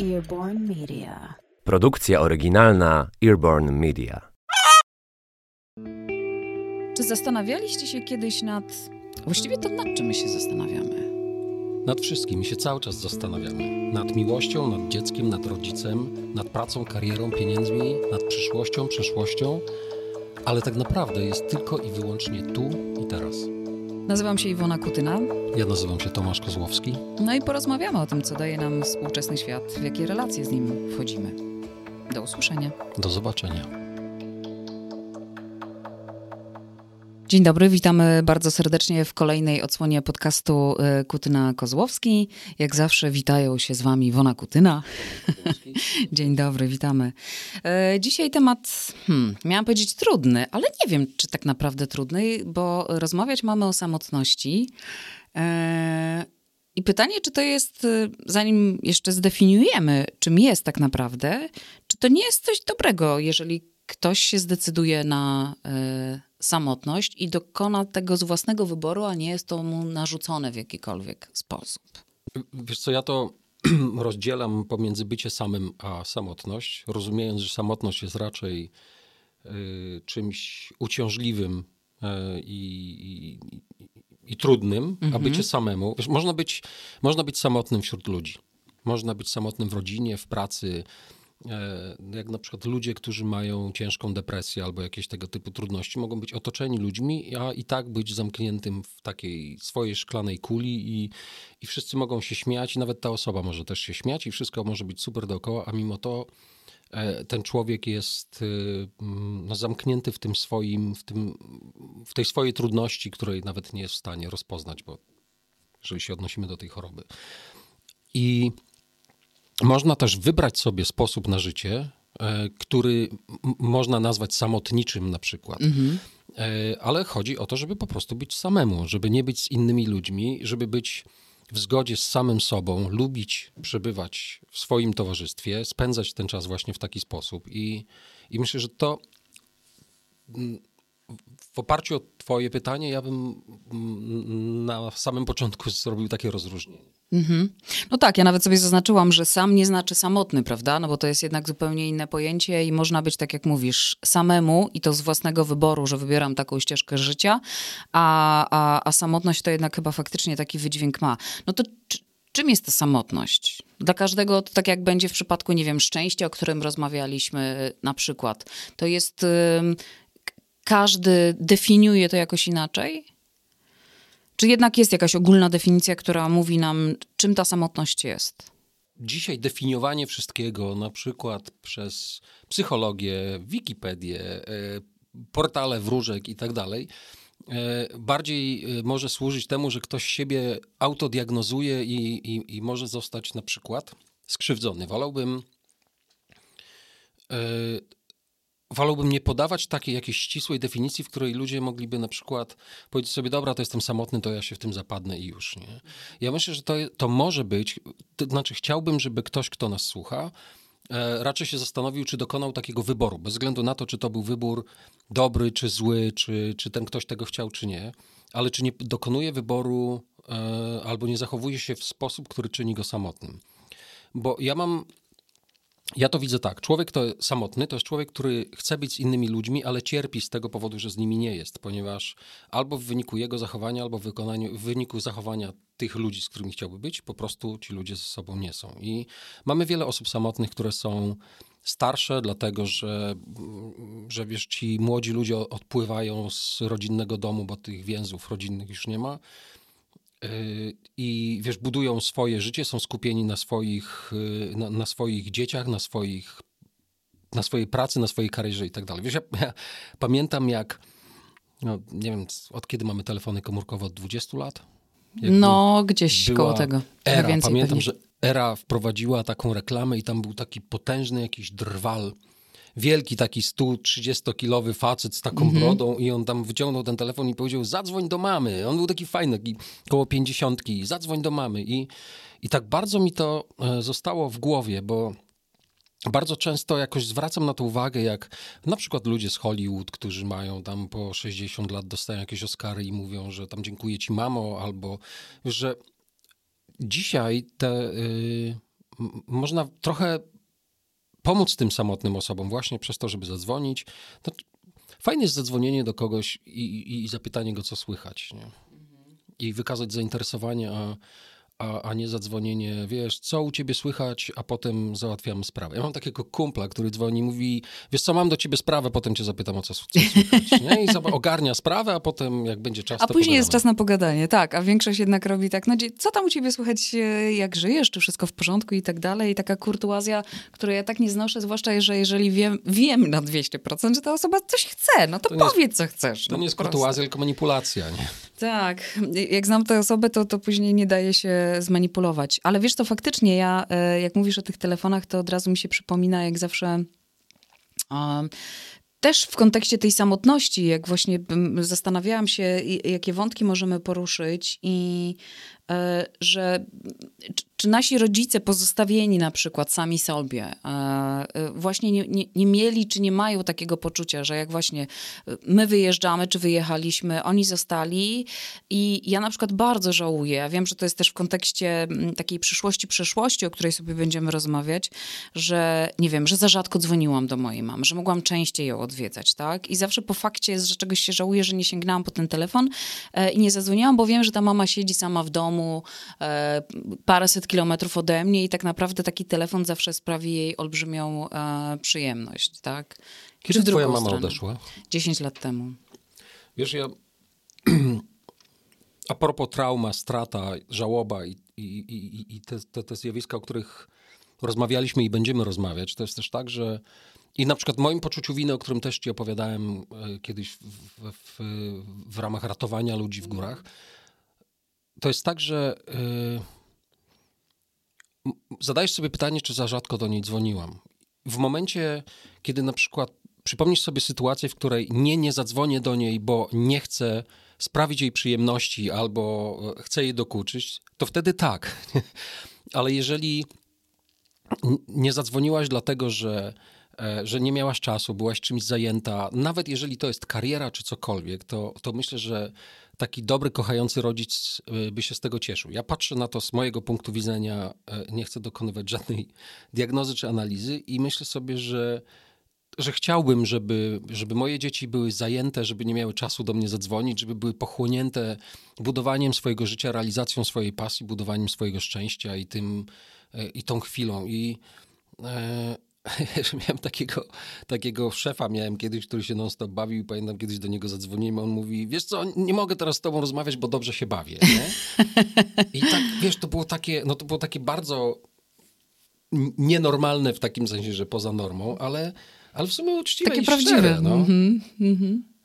Earborne Media. Produkcja oryginalna Earborne Media. Czy zastanawialiście się kiedyś nad... Właściwie to nad czym my się zastanawiamy? Nad wszystkim się cały czas zastanawiamy. Nad miłością, nad dzieckiem, nad rodzicem, nad pracą, karierą, pieniędzmi, nad przyszłością, przeszłością. Ale tak naprawdę jest tylko i wyłącznie tu i teraz. Nazywam się Iwona Kutyna. Ja nazywam się Tomasz Kozłowski. No i porozmawiamy o tym, co daje nam współczesny świat, w jakie relacje z nim wchodzimy. Do usłyszenia. Do zobaczenia. Dzień dobry, witamy bardzo serdecznie w kolejnej odsłonie podcastu Kutyna Kozłowski. Jak zawsze witają się z wami Iwona Kutyna. Dzień dobry, witamy. Dzisiaj temat, miałam powiedzieć trudny, ale nie wiem, czy tak naprawdę trudny, bo rozmawiać mamy o samotności. I pytanie, czy to jest, zanim jeszcze zdefiniujemy, czym jest tak naprawdę, czy to nie jest coś dobrego, jeżeli ktoś się zdecyduje na samotność i dokona tego z własnego wyboru, a nie jest to mu narzucone w jakikolwiek sposób. Wiesz co, ja to rozdzielam pomiędzy bycie samym a samotność, rozumiejąc, że samotność jest raczej czymś uciążliwym i trudnym, a bycie samemu. Wiesz, można być samotnym wśród ludzi. Można być samotnym w rodzinie, w pracy, jak na przykład ludzie, którzy mają ciężką depresję albo jakieś tego typu trudności, mogą być otoczeni ludźmi, a i tak być zamkniętym w takiej swojej szklanej kuli i wszyscy mogą się śmiać i nawet ta osoba może też się śmiać i wszystko może być super dookoła, a mimo to ten człowiek jest zamknięty w tym swoim, w tej swojej trudności, której nawet nie jest w stanie rozpoznać, bo jeżeli się odnosimy do tej choroby. I można też wybrać sobie sposób na życie, który można nazwać samotniczym na przykład. Ale chodzi o to, żeby po prostu być samemu, żeby nie być z innymi ludźmi, żeby być w zgodzie z samym sobą, lubić przebywać w swoim towarzystwie, spędzać ten czas właśnie w taki sposób. I myślę, że to w oparciu o twoje pytanie, ja bym na samym początku zrobił takie rozróżnienie. No tak, ja nawet sobie zaznaczyłam, że sam nie znaczy samotny, prawda? No bo to jest jednak zupełnie inne pojęcie i można być, tak jak mówisz, samemu i to z własnego wyboru, że wybieram taką ścieżkę życia, a samotność to jednak chyba faktycznie taki wydźwięk ma. No to czym jest ta samotność? Dla każdego, to tak jak będzie w przypadku, nie wiem, szczęścia, o którym rozmawialiśmy na przykład, to jest... Każdy definiuje to jakoś inaczej? Czy jednak jest jakaś ogólna definicja, która mówi nam, czym ta samotność jest? Dzisiaj definiowanie wszystkiego, na przykład przez psychologię, Wikipedię, portale wróżek i tak dalej, bardziej może służyć temu, że ktoś siebie autodiagnozuje i może zostać na przykład skrzywdzony. Wolałbym nie podawać takiej jakiejś ścisłej definicji, w której ludzie mogliby na przykład powiedzieć sobie, dobra, to jestem samotny, to ja się w tym zapadnę i już, nie? Ja myślę, że to może być, to znaczy chciałbym, żeby ktoś, kto nas słucha, raczej się zastanowił, czy dokonał takiego wyboru, bez względu na to, czy to był wybór dobry, czy zły, czy ten ktoś tego chciał, czy nie, ale czy nie dokonuje wyboru albo nie zachowuje się w sposób, który czyni go samotnym. Bo ja to widzę tak. Człowiek to samotny to jest człowiek, który chce być z innymi ludźmi, ale cierpi z tego powodu, że z nimi nie jest, ponieważ albo w wyniku jego zachowania, albo w wyniku zachowania tych ludzi, z którymi chciałby być, po prostu ci ludzie ze sobą nie są. I mamy wiele osób samotnych, które są starsze, dlatego że wiesz, ci młodzi ludzie odpływają z rodzinnego domu, bo tych więzów rodzinnych już nie ma. I wiesz, budują swoje życie, są skupieni na swoich dzieciach, na swojej pracy, na swojej karierze i tak dalej. Wiesz, ja pamiętam jak, no nie wiem, od kiedy mamy telefony komórkowe, od 20 lat? No, gdzieś koło tego. Era. Pamiętam, że Era wprowadziła taką reklamę i tam był taki potężny jakiś drwal. Wielki taki 130-kilowy facet z taką brodą i on tam wyciągnął ten telefon i powiedział, zadzwoń do mamy. On był taki fajny, taki koło 50, zadzwoń do mamy. I tak bardzo mi to zostało w głowie, bo bardzo często jakoś zwracam na to uwagę, jak na przykład ludzie z Hollywood, którzy mają tam po 60 lat dostają jakieś Oscary i mówią, że tam dziękuję ci mamo, albo że dzisiaj te... można trochę pomóc tym samotnym osobom właśnie przez to, żeby zadzwonić. To fajne jest zadzwonienie do kogoś i zapytanie go, co słychać, nie? I wykazać zainteresowanie, a nie zadzwonienie, wiesz, co u ciebie słychać, a potem załatwiamy sprawę. Ja mam takiego kumpla, który dzwoni i mówi, wiesz co, mam do ciebie sprawę, potem cię zapytam, o co słychać, nie? I ogarnia sprawę, a potem jak będzie czas, to później pogadamy. Jest czas na pogadanie, tak, a większość jednak robi tak, no co tam u ciebie słychać, jak żyjesz, czy wszystko w porządku i tak dalej. I taka kurtuazja, której ja tak nie znoszę, zwłaszcza, że jeżeli wiem na 200%, że ta osoba coś chce, no to powiedz, co chcesz. To nie jest kurtuazja, tylko manipulacja, nie? Tak, jak znam tę osobę, to później nie daje się zmanipulować. Ale wiesz, to faktycznie ja, jak mówisz o tych telefonach, to od razu mi się przypomina, jak zawsze też w kontekście tej samotności, jak właśnie zastanawiałam się, jakie wątki możemy poruszyć i że czy nasi rodzice pozostawieni na przykład sami sobie właśnie nie mieli, czy nie mają takiego poczucia, że jak właśnie my wyjeżdżamy, czy wyjechaliśmy, oni zostali i ja na przykład bardzo żałuję, ja wiem, że to jest też w kontekście takiej przeszłości, o której sobie będziemy rozmawiać, że nie wiem, że za rzadko dzwoniłam do mojej mamy, że mogłam częściej ją odwiedzać, tak? I zawsze po fakcie jest, że czegoś się żałuję, że nie sięgnęłam po ten telefon i nie zadzwoniłam, bo wiem, że ta mama siedzi sama w domu, paręset kilometrów ode mnie i tak naprawdę taki telefon zawsze sprawi jej olbrzymią przyjemność, tak? Kiedy twoja mama odeszła? 10 lat temu. Wiesz, ja a propos trauma, strata, żałoba i te zjawiska, o których rozmawialiśmy i będziemy rozmawiać, to jest też tak, że i na przykład w moim poczuciu winy, o którym też ci opowiadałem kiedyś w ramach ratowania ludzi w górach, to jest tak, że zadajesz sobie pytanie, czy za rzadko do niej dzwoniłam. W momencie, kiedy na przykład przypomnisz sobie sytuację, w której nie zadzwonię do niej, bo nie chcę sprawić jej przyjemności albo chcę jej dokuczyć, to wtedy tak. Ale jeżeli nie zadzwoniłaś dlatego, że nie miałaś czasu, byłaś czymś zajęta, nawet jeżeli to jest kariera czy cokolwiek, to myślę, że taki dobry, kochający rodzic by się z tego cieszył. Ja patrzę na to z mojego punktu widzenia, nie chcę dokonywać żadnej diagnozy czy analizy i myślę sobie, że chciałbym, żeby moje dzieci były zajęte, żeby nie miały czasu do mnie zadzwonić, żeby były pochłonięte budowaniem swojego życia, realizacją swojej pasji, budowaniem swojego szczęścia i tą chwilą. Miałem takiego szefa, kiedyś, który się non-stop bawił i pamiętam, kiedyś do niego zadzwoniłem, on mówi, wiesz co, nie mogę teraz z tobą rozmawiać, bo dobrze się bawię, nie? I tak, wiesz, to było takie bardzo nienormalne w takim sensie, że poza normą, ale w sumie uczciwe takie i prawdziwe. Szczere, no.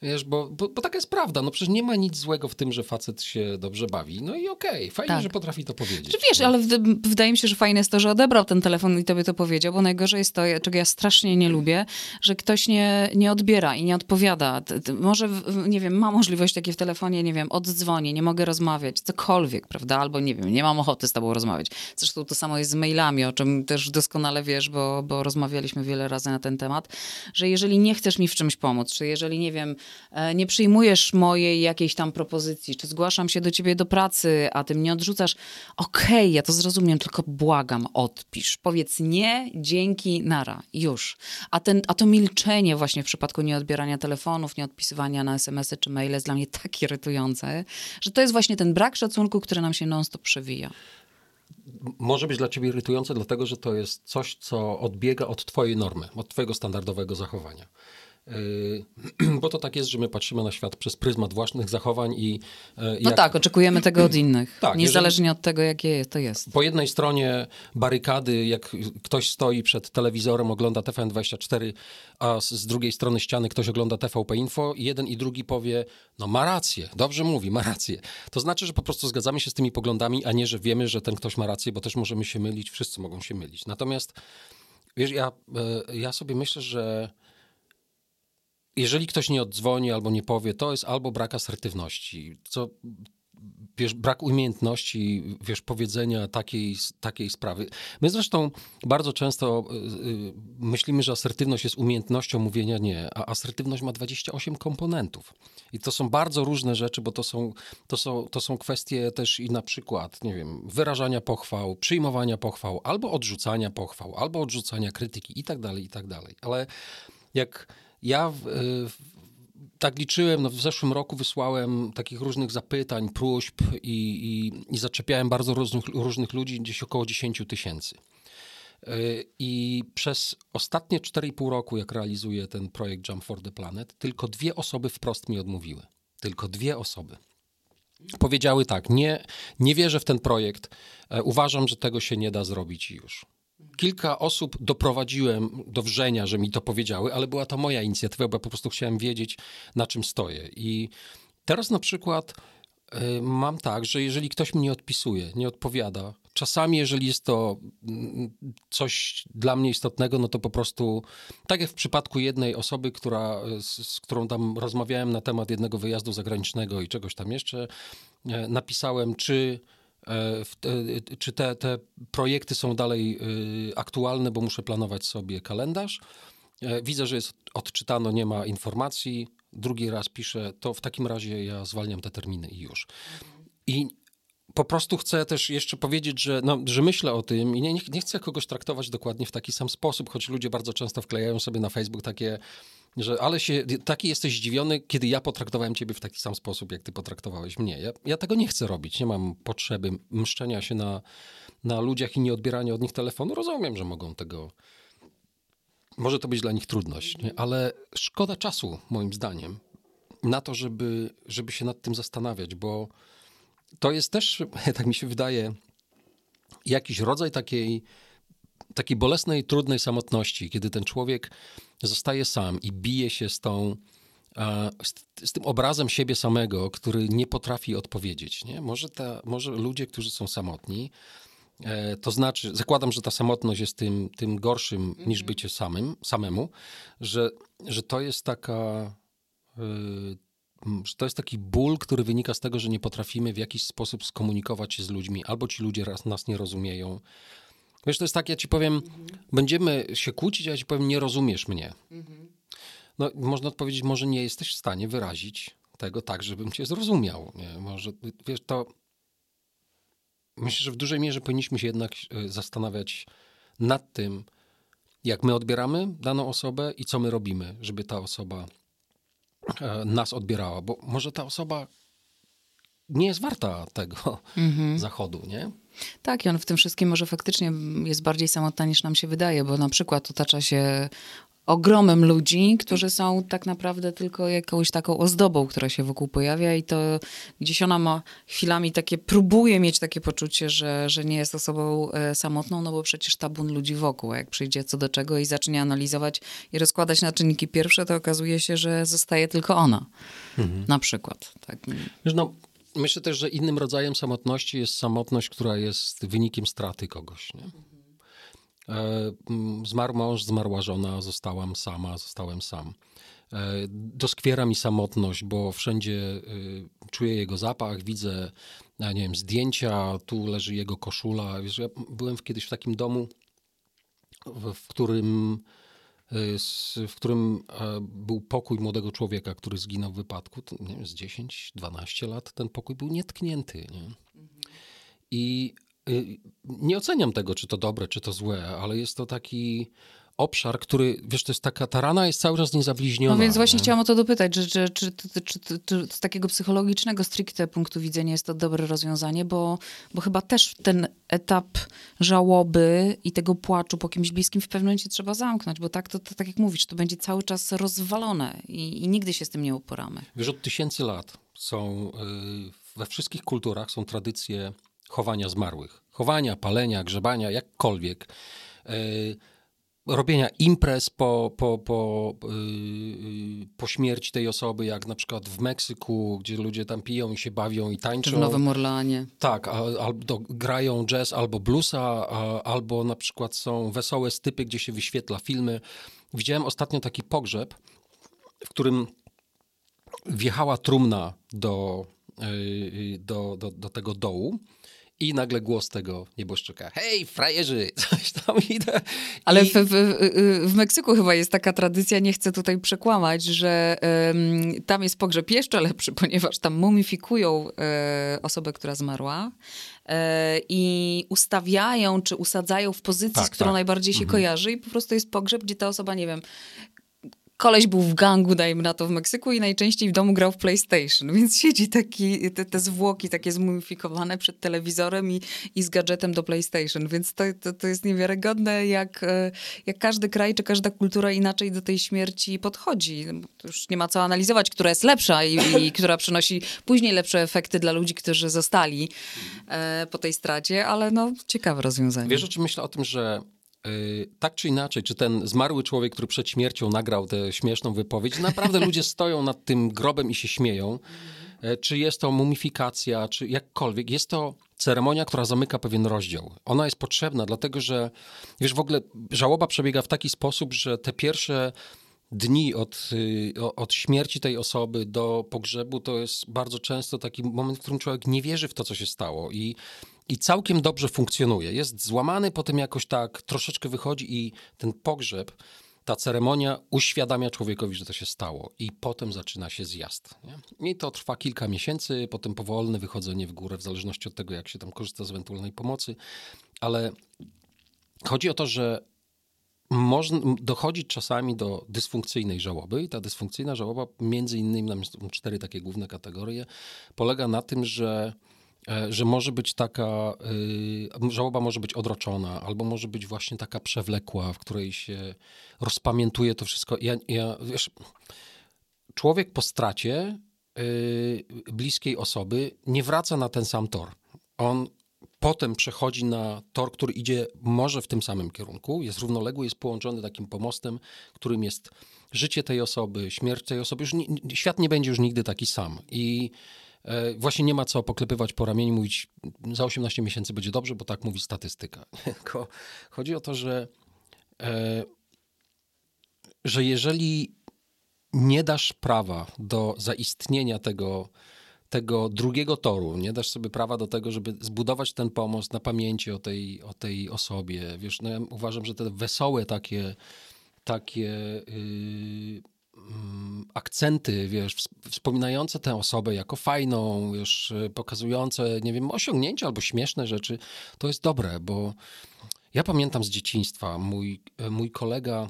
Wiesz, bo taka jest prawda, no przecież nie ma nic złego w tym, że facet się dobrze bawi, no i okej, fajnie, tak, że potrafi to powiedzieć. Wiesz, no. Ale wydaje mi się, że fajne jest to, że odebrał ten telefon i tobie to powiedział, bo najgorzej jest to, czego ja strasznie nie lubię, że ktoś nie odbiera i nie odpowiada. Może, nie wiem, ma możliwość takie w telefonie, nie wiem, oddzwonię, nie mogę rozmawiać, cokolwiek, prawda, albo nie wiem, nie mam ochoty z tobą rozmawiać. Zresztą to samo jest z mailami, o czym też doskonale wiesz, bo rozmawialiśmy wiele razy na ten temat, że jeżeli nie chcesz mi w czymś pomóc, czy jeżeli, nie wiem, nie przyjmujesz mojej jakiejś tam propozycji, czy zgłaszam się do ciebie do pracy, a ty mnie odrzucasz. Okej, ja to zrozumiem, tylko błagam, odpisz. Powiedz nie, dzięki, nara, już. A to milczenie właśnie w przypadku nieodbierania telefonów, nieodpisywania na SMS-y czy maile jest dla mnie tak irytujące, że to jest właśnie ten brak szacunku, który nam się non-stop przewija. Może być dla ciebie irytujące, dlatego że to jest coś, co odbiega od twojej normy, od twojego standardowego zachowania. Bo to tak jest, że my patrzymy na świat przez pryzmat własnych zachowań i... tak, oczekujemy tego od innych, tak, niezależnie od tego, jakie to jest. Po jednej stronie barykady, jak ktoś stoi przed telewizorem, ogląda TVN24, a z drugiej strony ściany ktoś ogląda TVP Info i jeden i drugi powie, no ma rację, dobrze mówi, ma rację. To znaczy, że po prostu zgadzamy się z tymi poglądami, a nie, że wiemy, że ten ktoś ma rację, bo też możemy się mylić, wszyscy mogą się mylić. Natomiast, wiesz, ja sobie myślę, że jeżeli ktoś nie oddzwoni albo nie powie, to jest albo brak asertywności, co wiesz, brak umiejętności, wiesz, powiedzenia takiej sprawy. My zresztą bardzo często myślimy, że asertywność jest umiejętnością mówienia nie, a asertywność ma 28 komponentów. I to są bardzo różne rzeczy, bo to są kwestie też i na przykład, nie wiem, wyrażania pochwał, przyjmowania pochwał, albo odrzucania pochwał, albo odrzucania krytyki i tak dalej, i tak dalej. Ale jak ja tak liczyłem, no w zeszłym roku wysłałem takich różnych zapytań, próśb i zaczepiałem bardzo różnych ludzi, gdzieś około 10 000. I przez ostatnie 4,5 roku, jak realizuję ten projekt Jump for the Planet, tylko 2 osoby wprost mi odmówiły. Tylko 2 osoby. Powiedziały tak, nie wierzę w ten projekt, uważam, że tego się nie da zrobić i już. Kilka osób doprowadziłem do wrzenia, że mi to powiedziały, ale była to moja inicjatywa, bo ja po prostu chciałem wiedzieć, na czym stoję. I teraz na przykład mam tak, że jeżeli ktoś mi nie odpisuje, nie odpowiada, czasami jeżeli jest to coś dla mnie istotnego, no to po prostu, tak jak w przypadku jednej osoby, z którą tam rozmawiałem na temat jednego wyjazdu zagranicznego i czegoś tam jeszcze, napisałem, czy te projekty są dalej aktualne, bo muszę planować sobie kalendarz. Widzę, że jest odczytano, nie ma informacji. Drugi raz piszę, to w takim razie ja zwalniam te terminy i już. I po prostu chcę też jeszcze powiedzieć, że myślę o tym i nie chcę kogoś traktować dokładnie w taki sam sposób, choć ludzie bardzo często wklejają sobie na Facebook takie, że taki jesteś zdziwiony, kiedy ja potraktowałem ciebie w taki sam sposób, jak ty potraktowałeś mnie. Ja tego nie chcę robić, nie mam potrzeby mszczenia się na ludziach i nie odbierania od nich telefonu. Rozumiem, że może to być dla nich trudność, nie? Ale szkoda czasu, moim zdaniem, na to, żeby się nad tym zastanawiać, bo to jest też, tak mi się wydaje, jakiś rodzaj takiej bolesnej, trudnej samotności, kiedy ten człowiek zostaje sam i bije się z tym obrazem siebie samego, który nie potrafi odpowiedzieć. Nie? Może ludzie, którzy są samotni, to znaczy, zakładam, że ta samotność jest tym gorszym niż bycie samemu, że to jest że to jest taki ból, który wynika z tego, że nie potrafimy w jakiś sposób skomunikować się z ludźmi, albo ci ludzie nas nie rozumieją. Wiesz, to jest tak, ja ci powiem, będziemy się kłócić, a ja ci powiem, nie rozumiesz mnie. No, można odpowiedzieć, może nie jesteś w stanie wyrazić tego tak, żebym cię zrozumiał. Nie? Może, wiesz, to myślę, że w dużej mierze powinniśmy się jednak zastanawiać nad tym, jak my odbieramy daną osobę i co my robimy, żeby ta osoba nas odbierała, bo może ta osoba nie jest warta tego zachodu, nie? Tak, i on w tym wszystkim może faktycznie jest bardziej samotna niż nam się wydaje, bo na przykład otacza się ogromem ludzi, którzy są tak naprawdę tylko jakąś taką ozdobą, która się wokół pojawia i to gdzieś ona ma chwilami próbuje mieć takie poczucie, że nie jest osobą samotną, no bo przecież tabun ludzi wokół, jak przyjdzie co do czego i zacznie analizować i rozkładać na czynniki pierwsze, to okazuje się, że zostaje tylko ona. Na przykład. Tak. Myślę też, że innym rodzajem samotności jest samotność, która jest wynikiem straty kogoś, nie? Zmarł mąż, zmarła żona, zostałam sama, zostałem sam. Doskwiera mi samotność, bo wszędzie czuję jego zapach, widzę, nie wiem, zdjęcia, tu leży jego koszula. Wiesz, ja byłem kiedyś w takim domu, w którym był pokój młodego człowieka, który zginął w wypadku. Nie wiem, z 10-12 lat ten pokój był nietknięty. Nie? I nie oceniam tego, czy to dobre, czy to złe, ale jest to taki obszar, który, wiesz, to jest ta rana jest cały czas niezabliźniona. No więc właśnie chciałam o to dopytać, czy z takiego psychologicznego stricte punktu widzenia jest to dobre rozwiązanie, bo chyba też ten etap żałoby i tego płaczu po kimś bliskim w pewnym momencie trzeba zamknąć, bo to tak jak mówisz, to będzie cały czas rozwalone i nigdy się z tym nie uporamy. Wiesz, od tysięcy lat we wszystkich kulturach są tradycje chowania zmarłych. Chowania, palenia, grzebania, jakkolwiek. Robienia imprez po śmierci tej osoby, jak na przykład w Meksyku, gdzie ludzie tam piją i się bawią i tańczą. W Nowym Orleanie. Tak, albo grają jazz albo bluesa, albo na przykład są wesołe stypy, gdzie się wyświetla filmy. Widziałem ostatnio taki pogrzeb, w którym wjechała trumna do do tego dołu. I nagle głos tego nieboszczyka. Hej, frajerzy, coś tam idę. Ale w Meksyku chyba jest taka tradycja, nie chcę tutaj przekłamać, że tam jest pogrzeb jeszcze lepszy, ponieważ tam mumifikują osobę, która zmarła i ustawiają czy usadzają w pozycji, tak, z którą najbardziej się kojarzy i po prostu jest pogrzeb, gdzie ta osoba, nie wiem... Koleś był w gangu, dajmy na to, w Meksyku i najczęściej w domu grał w PlayStation, więc siedzi taki, te zwłoki takie zmumifikowane przed telewizorem i z gadżetem do PlayStation, więc to jest niewiarygodne, jak każdy kraj czy każda kultura inaczej do tej śmierci podchodzi. Już nie ma co analizować, która jest lepsza i która przynosi później lepsze efekty dla ludzi, którzy zostali po tej stracie, ale no ciekawe rozwiązanie. Wiesz, czy myślę o tym, że tak czy inaczej, czy ten zmarły człowiek, który przed śmiercią nagrał tę śmieszną wypowiedź, naprawdę ludzie stoją nad tym grobem i się śmieją. Czy jest to mumifikacja, czy jakkolwiek. Jest to ceremonia, która zamyka pewien rozdział. Ona jest potrzebna, dlatego że, wiesz, w ogóle żałoba przebiega w taki sposób, że te pierwsze dni od śmierci tej osoby do pogrzebu to jest bardzo często taki moment, w którym człowiek nie wierzy w to, co się stało i całkiem dobrze funkcjonuje. Jest złamany, potem jakoś tak troszeczkę wychodzi i ten pogrzeb, ta ceremonia uświadamia człowiekowi, że to się stało i potem zaczyna się zjazd. Nie? I to trwa kilka miesięcy, potem powolne wychodzenie w górę, w zależności od tego, jak się tam korzysta z ewentualnej pomocy, ale chodzi o to, że można dochodzić czasami do dysfunkcyjnej żałoby i ta dysfunkcyjna żałoba, między innymi, tam są 4 takie główne kategorie, polega na tym, że może być taka, żałoba może być odroczona, albo może być właśnie taka przewlekła, w której się rozpamiętuje to wszystko. Wiesz, człowiek po stracie bliskiej osoby nie wraca na ten sam tor. On potem przechodzi na tor, który idzie może w tym samym kierunku, jest równoległy, jest połączony takim pomostem, którym jest życie tej osoby, śmierć tej osoby. Świat nie będzie już nigdy taki sam. I właśnie nie ma co poklepywać po ramieniu, mówić za 18 miesięcy będzie dobrze, bo tak mówi statystyka. Tylko chodzi o to, że jeżeli nie dasz prawa do zaistnienia tego drugiego toru, nie dasz sobie prawa do tego, żeby zbudować ten pomost na pamięci o tej osobie. Wiesz, no ja uważam, że te wesołe takie akcenty, wiesz, wspominające tę osobę jako fajną, wiesz, pokazujące, nie wiem, osiągnięcia albo śmieszne rzeczy, to jest dobre, bo ja pamiętam z dzieciństwa, mój kolega,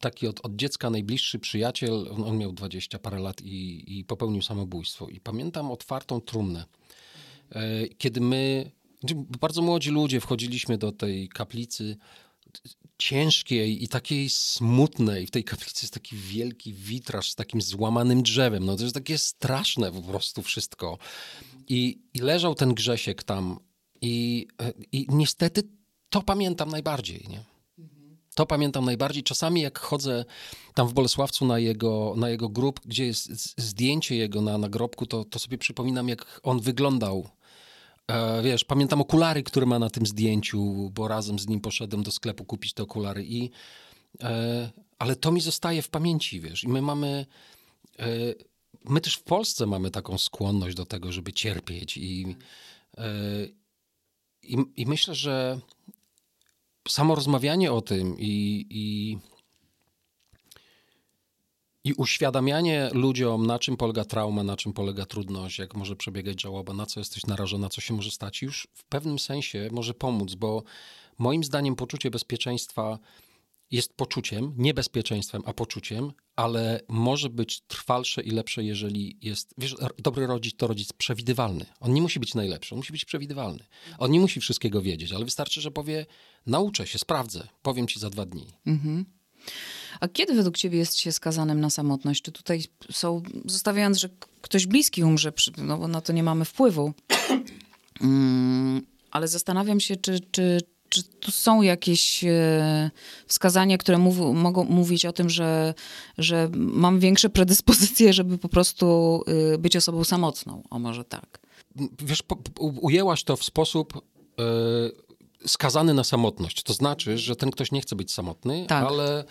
taki od dziecka najbliższy przyjaciel, on miał 20 parę lat i popełnił samobójstwo. I pamiętam otwartą trumnę, kiedy my, bardzo młodzi ludzie, wchodziliśmy do tej kaplicy ciężkiej i takiej smutnej. W tej kaplicy jest taki wielki witraż z takim złamanym drzewem. No to jest takie straszne po prostu wszystko. I leżał ten Grzesiek tam i niestety to pamiętam najbardziej, nie? To pamiętam najbardziej. Czasami jak chodzę tam w Bolesławcu na jego grób, gdzie jest zdjęcie jego na nagrobku, to sobie przypominam, jak on wyglądał. Wiesz, pamiętam okulary, które ma na tym zdjęciu, bo razem z nim poszedłem do sklepu kupić te okulary. Ale to mi zostaje w pamięci, wiesz. I my mamy... My też w Polsce mamy taką skłonność do tego, żeby cierpieć. I myślę, że... Samo rozmawianie o tym i uświadamianie ludziom, na czym polega trauma, na czym polega trudność, jak może przebiegać żałoba, na co jesteś narażona, co się może stać, już w pewnym sensie może pomóc, bo moim zdaniem poczucie bezpieczeństwa jest poczuciem, nie bezpieczeństwem, a poczuciem, ale może być trwalsze i lepsze, jeżeli jest... Wiesz, dobry rodzic to rodzic przewidywalny. On nie musi być najlepszy, on musi być przewidywalny. On nie musi wszystkiego wiedzieć, ale wystarczy, że powie, nauczę się, sprawdzę, powiem ci za 2 dni. Mhm. A kiedy według ciebie jest się skazanym na samotność? Czy tutaj są, zostawiając, że ktoś bliski umrze, no bo na to nie mamy wpływu, ale zastanawiam się, czy tu są jakieś wskazania, które mogą mówić o tym, że mam większe predyspozycje, żeby po prostu być osobą samotną? O, może tak. Wiesz, ujęłaś to w sposób skazany na samotność. To znaczy, że ten ktoś nie chce być samotny, tak, ale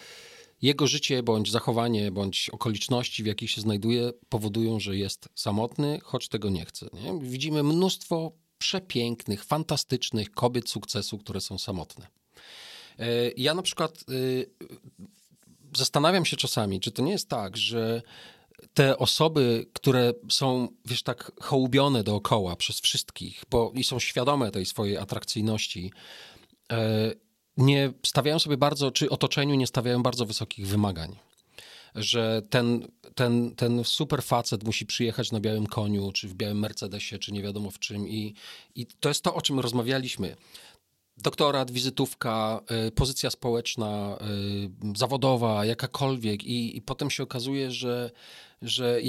jego życie, bądź zachowanie, bądź okoliczności, w jakich się znajduje, powodują, że jest samotny, choć tego nie chce. Nie? Widzimy mnóstwo przepięknych, fantastycznych kobiet sukcesu, które są samotne. Ja na przykład zastanawiam się czasami, czy to nie jest tak, że te osoby, które są, wiesz, tak hołubione dookoła przez wszystkich i są świadome tej swojej atrakcyjności, nie stawiają sobie bardzo, czy otoczeniu nie stawiają bardzo wysokich wymagań. Że ten super facet musi przyjechać na białym koniu, czy w białym Mercedesie, czy nie wiadomo w czym. I to jest to, o czym rozmawialiśmy. Doktorat, wizytówka, pozycja społeczna, zawodowa, jakakolwiek. I potem się okazuje, że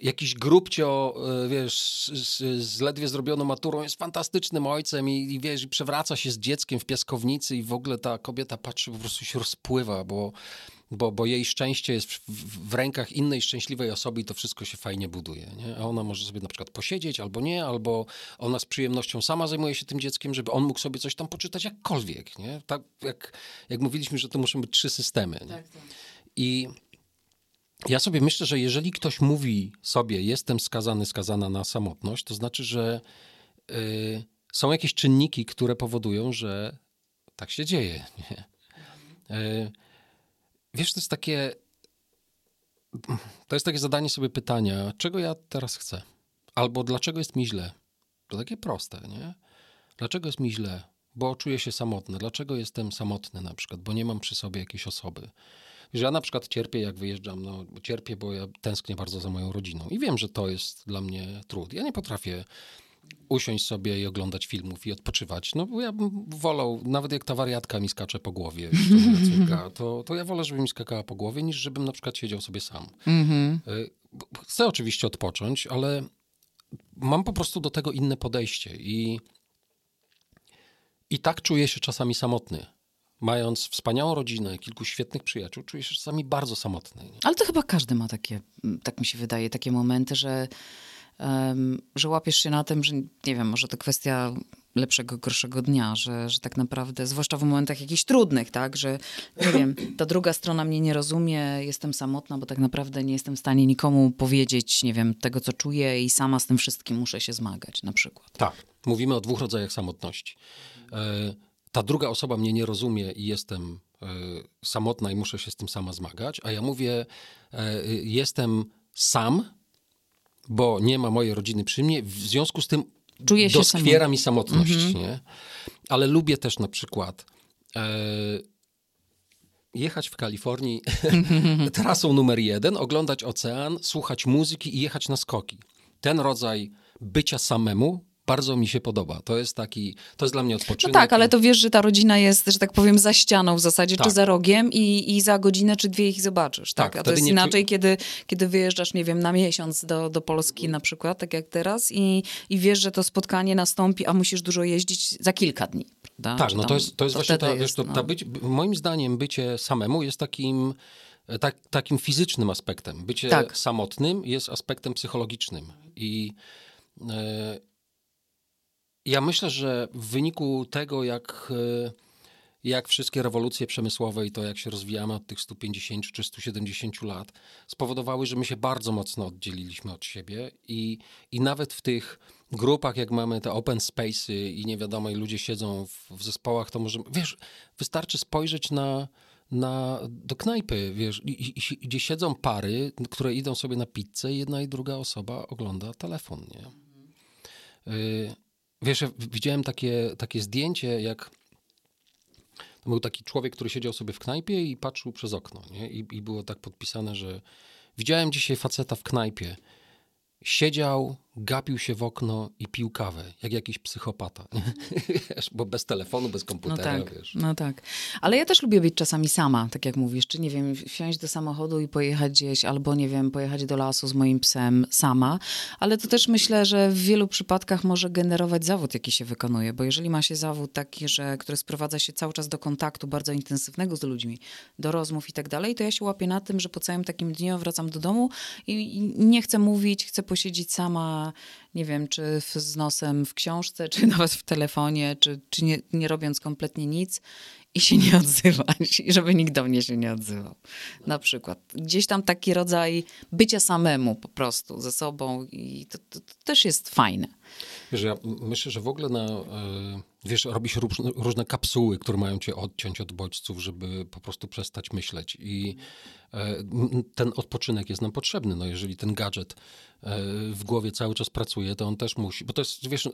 jakiś grubcio, wiesz, z ledwie zrobioną maturą jest fantastycznym ojcem i wiesz, przewraca się z dzieckiem w piaskownicy i w ogóle ta kobieta patrzy, po prostu się rozpływa, bo jej szczęście jest w rękach innej szczęśliwej osoby i to wszystko się fajnie buduje. Nie? A ona może sobie na przykład posiedzieć albo nie, albo ona z przyjemnością sama zajmuje się tym dzieckiem, żeby on mógł sobie coś tam poczytać jakkolwiek. Nie? Tak jak mówiliśmy, że to muszą być 3 systemy. Nie? Tak, tak. I ja sobie myślę, że jeżeli ktoś mówi sobie, jestem skazany, skazana na samotność, to znaczy, że są jakieś czynniki, które powodują, że tak się dzieje. Nie? Wiesz, to jest takie zadanie sobie pytania, czego ja teraz chcę? Albo dlaczego jest mi źle? To takie proste, nie? Dlaczego jest mi źle? Bo czuję się samotny. Dlaczego jestem samotny na przykład? Bo nie mam przy sobie jakiejś osoby. Że ja na przykład cierpię, jak wyjeżdżam, cierpię, bo ja tęsknię bardzo za moją rodziną. I wiem, że to jest dla mnie trud. Ja nie potrafię usiąść sobie i oglądać filmów i odpoczywać. No bo ja bym wolał, nawet jak ta wariatka mi skacze po głowie, to ja wolę, żeby mi skakała po głowie, niż żebym na przykład siedział sobie sam. Mm-hmm. Chcę oczywiście odpocząć, ale mam po prostu do tego inne podejście. I tak czuję się czasami samotny. Mając wspaniałą rodzinę, kilku świetnych przyjaciół, czuję się czasami bardzo samotny. Nie? Ale to chyba każdy ma takie, tak mi się wydaje, takie momenty, że łapiesz się na tym, że nie wiem, może to kwestia lepszego, gorszego dnia, że tak naprawdę, zwłaszcza w momentach jakichś trudnych, tak, że nie wiem, ta druga strona mnie nie rozumie, jestem samotna, bo tak naprawdę nie jestem w stanie nikomu powiedzieć, nie wiem, tego, co czuję i sama z tym wszystkim muszę się zmagać na przykład. Tak, mówimy o 2 rodzajach samotności. Ta druga osoba mnie nie rozumie i jestem samotna i muszę się z tym sama zmagać, a ja mówię, jestem sam, bo nie ma mojej rodziny przy mnie, w związku z tym czuję się doskwiera mi samotność. Mhm. Nie? Ale lubię też na przykład jechać w Kalifornii trasą numer 1, oglądać ocean, słuchać muzyki i jechać na skoki. Ten rodzaj bycia samemu bardzo mi się podoba. To jest dla mnie odpoczynek. No tak, ale to wiesz, że ta rodzina jest, że tak powiem, za ścianą w zasadzie, tak, czy za rogiem i za godzinę czy 2 ich zobaczysz. Tak? A to jest inaczej, kiedy wyjeżdżasz, nie wiem, na miesiąc do Polski na przykład, tak jak teraz i wiesz, że to spotkanie nastąpi, a musisz dużo jeździć za kilka dni. Prawda? Tak, no to jest właśnie moim zdaniem bycie samemu jest takim fizycznym aspektem. Bycie samotnym jest aspektem psychologicznym i ja myślę, że w wyniku tego, jak wszystkie rewolucje przemysłowe i to, jak się rozwijamy od tych 150 czy 170 lat, spowodowały, że my się bardzo mocno oddzieliliśmy od siebie i nawet w tych grupach, jak mamy te open space'y i nie wiadomo, i ludzie siedzą w zespołach, to może, wiesz, wystarczy spojrzeć do knajpy, wiesz, gdzie siedzą pary, które idą sobie na pizzę i jedna i druga osoba ogląda telefon, nie? Wiesz, ja widziałem takie zdjęcie, jak był taki człowiek, który siedział sobie w knajpie i patrzył przez okno. Nie? I było tak podpisane, że widziałem dzisiaj faceta w knajpie. Siedział, gapił się w okno i pił kawę, jak jakiś psychopata. Wiesz, bo bez telefonu, bez komputera, no tak, wiesz. No tak. Ale ja też lubię być czasami sama, tak jak mówisz. Czy, nie wiem, wsiąść do samochodu i pojechać gdzieś, albo, nie wiem, pojechać do lasu z moim psem sama. Ale to też myślę, że w wielu przypadkach może generować zawód, jaki się wykonuje. Bo jeżeli ma się zawód taki, który sprowadza się cały czas do kontaktu bardzo intensywnego z ludźmi, do rozmów i tak dalej, to ja się łapię na tym, że po całym takim dniu wracam do domu i nie chcę mówić, chcę posiedzieć sama, a nie wiem, czy z nosem w książce, czy nawet w telefonie, czy nie robiąc kompletnie nic i się nie odzywać, i żeby nikt do mnie się nie odzywał. Na przykład. Gdzieś tam taki rodzaj bycia samemu po prostu, ze sobą, i to też jest fajne. Wiesz, ja myślę, że w ogóle wiesz, robi się różne kapsuły, które mają cię odciąć od bodźców, żeby po prostu przestać myśleć. I ten odpoczynek jest nam potrzebny. No, jeżeli ten gadżet w głowie cały czas pracuje, to on też musi. Bo to jest, wiesz,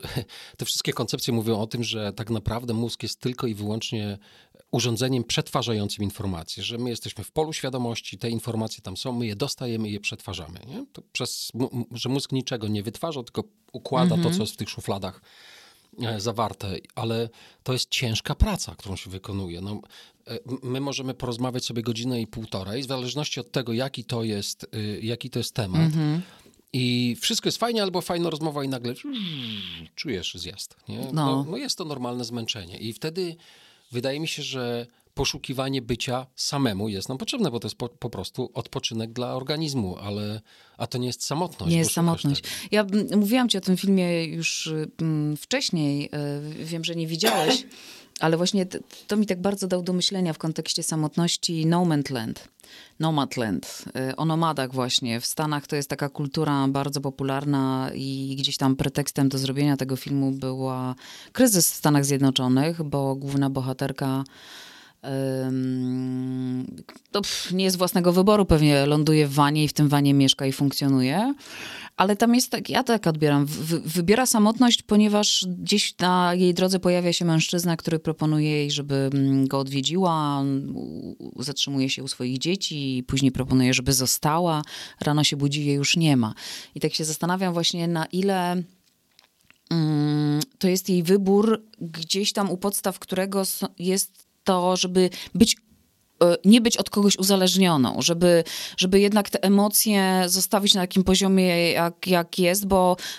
te wszystkie koncepcje mówią o tym, że tak naprawdę mózg jest tylko i wyłącznie urządzeniem przetwarzającym informacje, że my jesteśmy w polu świadomości, te informacje tam są, my je dostajemy i je przetwarzamy. Nie? To że mózg niczego nie wytwarza, tylko układa to, co jest w tych szufladach zawarte, ale to jest ciężka praca, którą się wykonuje. No, my możemy porozmawiać sobie godzinę i półtorej, w zależności od tego, jaki to jest temat. Mm-hmm. I wszystko jest fajnie, albo fajna rozmowa i nagle czujesz zjazd. Nie? No, jest to normalne zmęczenie. I wtedy wydaje mi się, że poszukiwanie bycia samemu jest nam potrzebne, bo to jest po prostu odpoczynek dla organizmu, a to nie jest samotność. Nie jest samotność. Tego. Ja mówiłam ci o tym filmie już wcześniej, wiem, że nie widziałeś, ale właśnie to mi tak bardzo dał do myślenia w kontekście samotności Nomadland. O nomadach właśnie. W Stanach to jest taka kultura bardzo popularna i gdzieś tam pretekstem do zrobienia tego filmu była kryzys w Stanach Zjednoczonych, bo główna bohaterka nie jest własnego wyboru, pewnie ląduje w wanie i w tym wanie mieszka i funkcjonuje, ale tam jest tak, ja tak odbieram, wybiera samotność, ponieważ gdzieś na jej drodze pojawia się mężczyzna, który proponuje jej, żeby go odwiedziła, zatrzymuje się u swoich dzieci i później proponuje, żeby została, rano się budzi, jej już nie ma. I tak się zastanawiam właśnie, na ile to jest jej wybór, gdzieś tam u podstaw którego jest to, żeby nie być od kogoś uzależnioną, żeby jednak te emocje zostawić na takim poziomie, jak jest,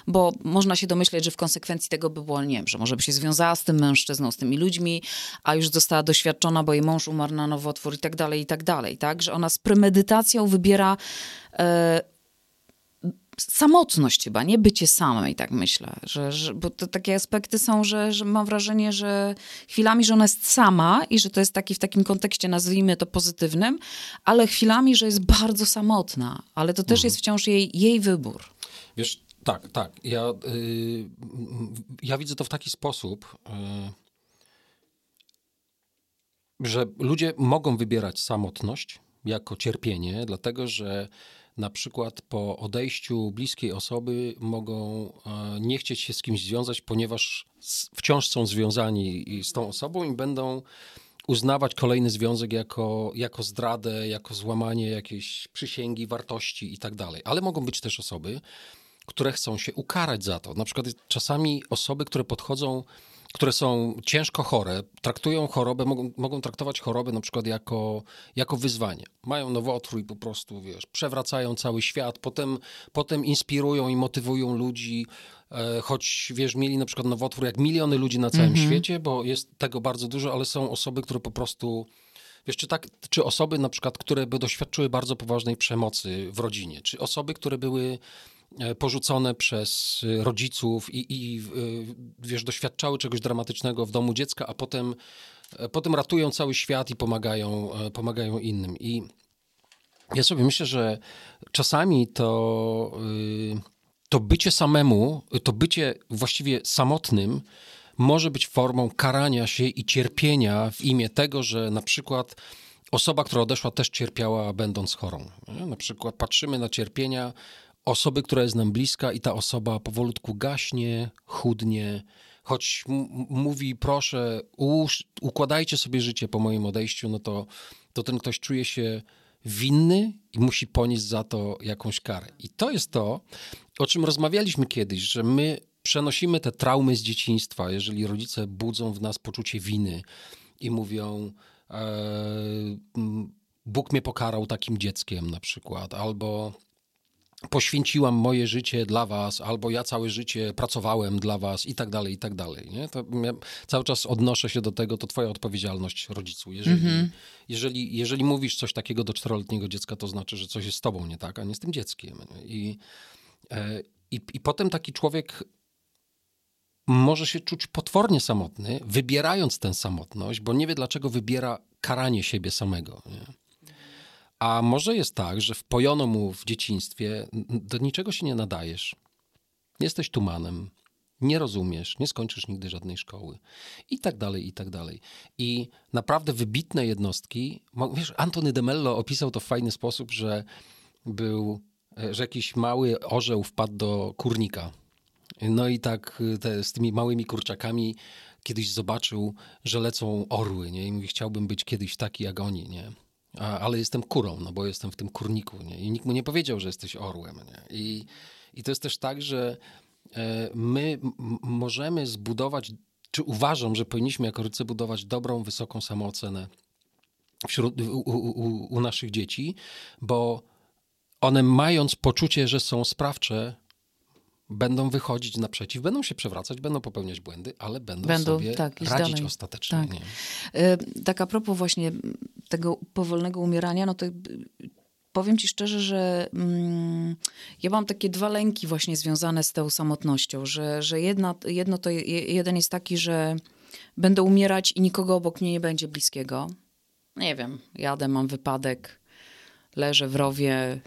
bo można się domyśleć, że w konsekwencji tego by było, nie wiem, że może by się związała z tym mężczyzną, z tymi ludźmi, a już została doświadczona, bo jej mąż umarł na nowotwór i tak dalej, tak? Że ona z premedytacją wybiera samotność chyba, nie bycie samej, tak myślę, bo to takie aspekty są, że mam wrażenie, że chwilami, że ona jest sama i że to jest w takim kontekście, nazwijmy to pozytywnym, ale chwilami, że jest bardzo samotna, ale to też jest wciąż jej wybór. Wiesz, tak. Ja widzę to w taki sposób, że ludzie mogą wybierać samotność jako cierpienie, dlatego że na przykład po odejściu bliskiej osoby mogą nie chcieć się z kimś związać, ponieważ wciąż są związani z tą osobą i będą uznawać kolejny związek jako zdradę, jako złamanie jakiejś przysięgi, wartości i tak dalej. Ale mogą być też osoby, które chcą się ukarać za to. Na przykład czasami osoby, które podchodzą, które są ciężko chore, traktują chorobę, mogą traktować chorobę na przykład jako wyzwanie. Mają nowotwór i po prostu, wiesz, przewracają cały świat, potem inspirują i motywują ludzi, choć, wiesz, mieli na przykład nowotwór jak miliony ludzi na całym świecie, bo jest tego bardzo dużo, ale są osoby, które po prostu, wiesz, czy osoby na przykład, które by doświadczyły bardzo poważnej przemocy w rodzinie, czy osoby, które były porzucone przez rodziców i wiesz, doświadczały czegoś dramatycznego w domu dziecka, a potem ratują cały świat i pomagają innym. I ja sobie myślę, że czasami to bycie samemu, to bycie właściwie samotnym może być formą karania się i cierpienia w imię tego, że na przykład osoba, która odeszła, też cierpiała, będąc chorą. Na przykład patrzymy na cierpienia osoby, która jest nam bliska, i ta osoba powolutku gaśnie, chudnie, choć mówi, proszę, układajcie sobie życie po moim odejściu, no to ten ktoś czuje się winny i musi ponieść za to jakąś karę. I to jest to, o czym rozmawialiśmy kiedyś, że my przenosimy te traumy z dzieciństwa, jeżeli rodzice budzą w nas poczucie winy i mówią, Bóg mnie pokarał takim dzieckiem na przykład, albo poświęciłam moje życie dla was, albo ja całe życie pracowałem dla was i tak dalej, nie? To ja cały czas odnoszę się do tego, to twoja odpowiedzialność, rodzicu. Jeżeli mówisz coś takiego do 4-letniego dziecka, to znaczy, że coś jest z tobą nie tak, a nie z tym dzieckiem. I I potem taki człowiek może się czuć potwornie samotny, wybierając tę samotność, bo nie wie, dlaczego wybiera karanie siebie samego. Nie? A może jest tak, że wpojono mu w dzieciństwie, do niczego się nie nadajesz, jesteś tumanem, nie rozumiesz, nie skończysz nigdy żadnej szkoły i tak dalej, i tak dalej. I naprawdę wybitne jednostki, wiesz, Anthony de Mello opisał to w fajny sposób, że był, że jakiś mały orzeł wpadł do kurnika. No i tak z tymi małymi kurczakami kiedyś zobaczył, że lecą orły, nie? I mówi, chciałbym być kiedyś taki jak oni, nie? Ale jestem kurą, no bo jestem w tym kurniku, nie? I nikt mu nie powiedział, że jesteś orłem, nie? I to jest też tak, że my możemy zbudować, czy uważam, że powinniśmy jako rodzice budować dobrą, wysoką samoocenę wśród, u naszych dzieci, bo one mając poczucie, że są sprawcze, będą wychodzić naprzeciw, będą się przewracać, będą popełniać błędy, ale będą sobie tak, radzić dalej. Ostatecznie. Tak. Nie? Tak a propos właśnie tego powolnego umierania, no to powiem ci szczerze, że ja mam takie dwa lęki właśnie związane z tą samotnością, że jeden jest taki, że będę umierać i nikogo obok mnie nie będzie bliskiego. Nie wiem, jadę, mam wypadek, leżę w rowie,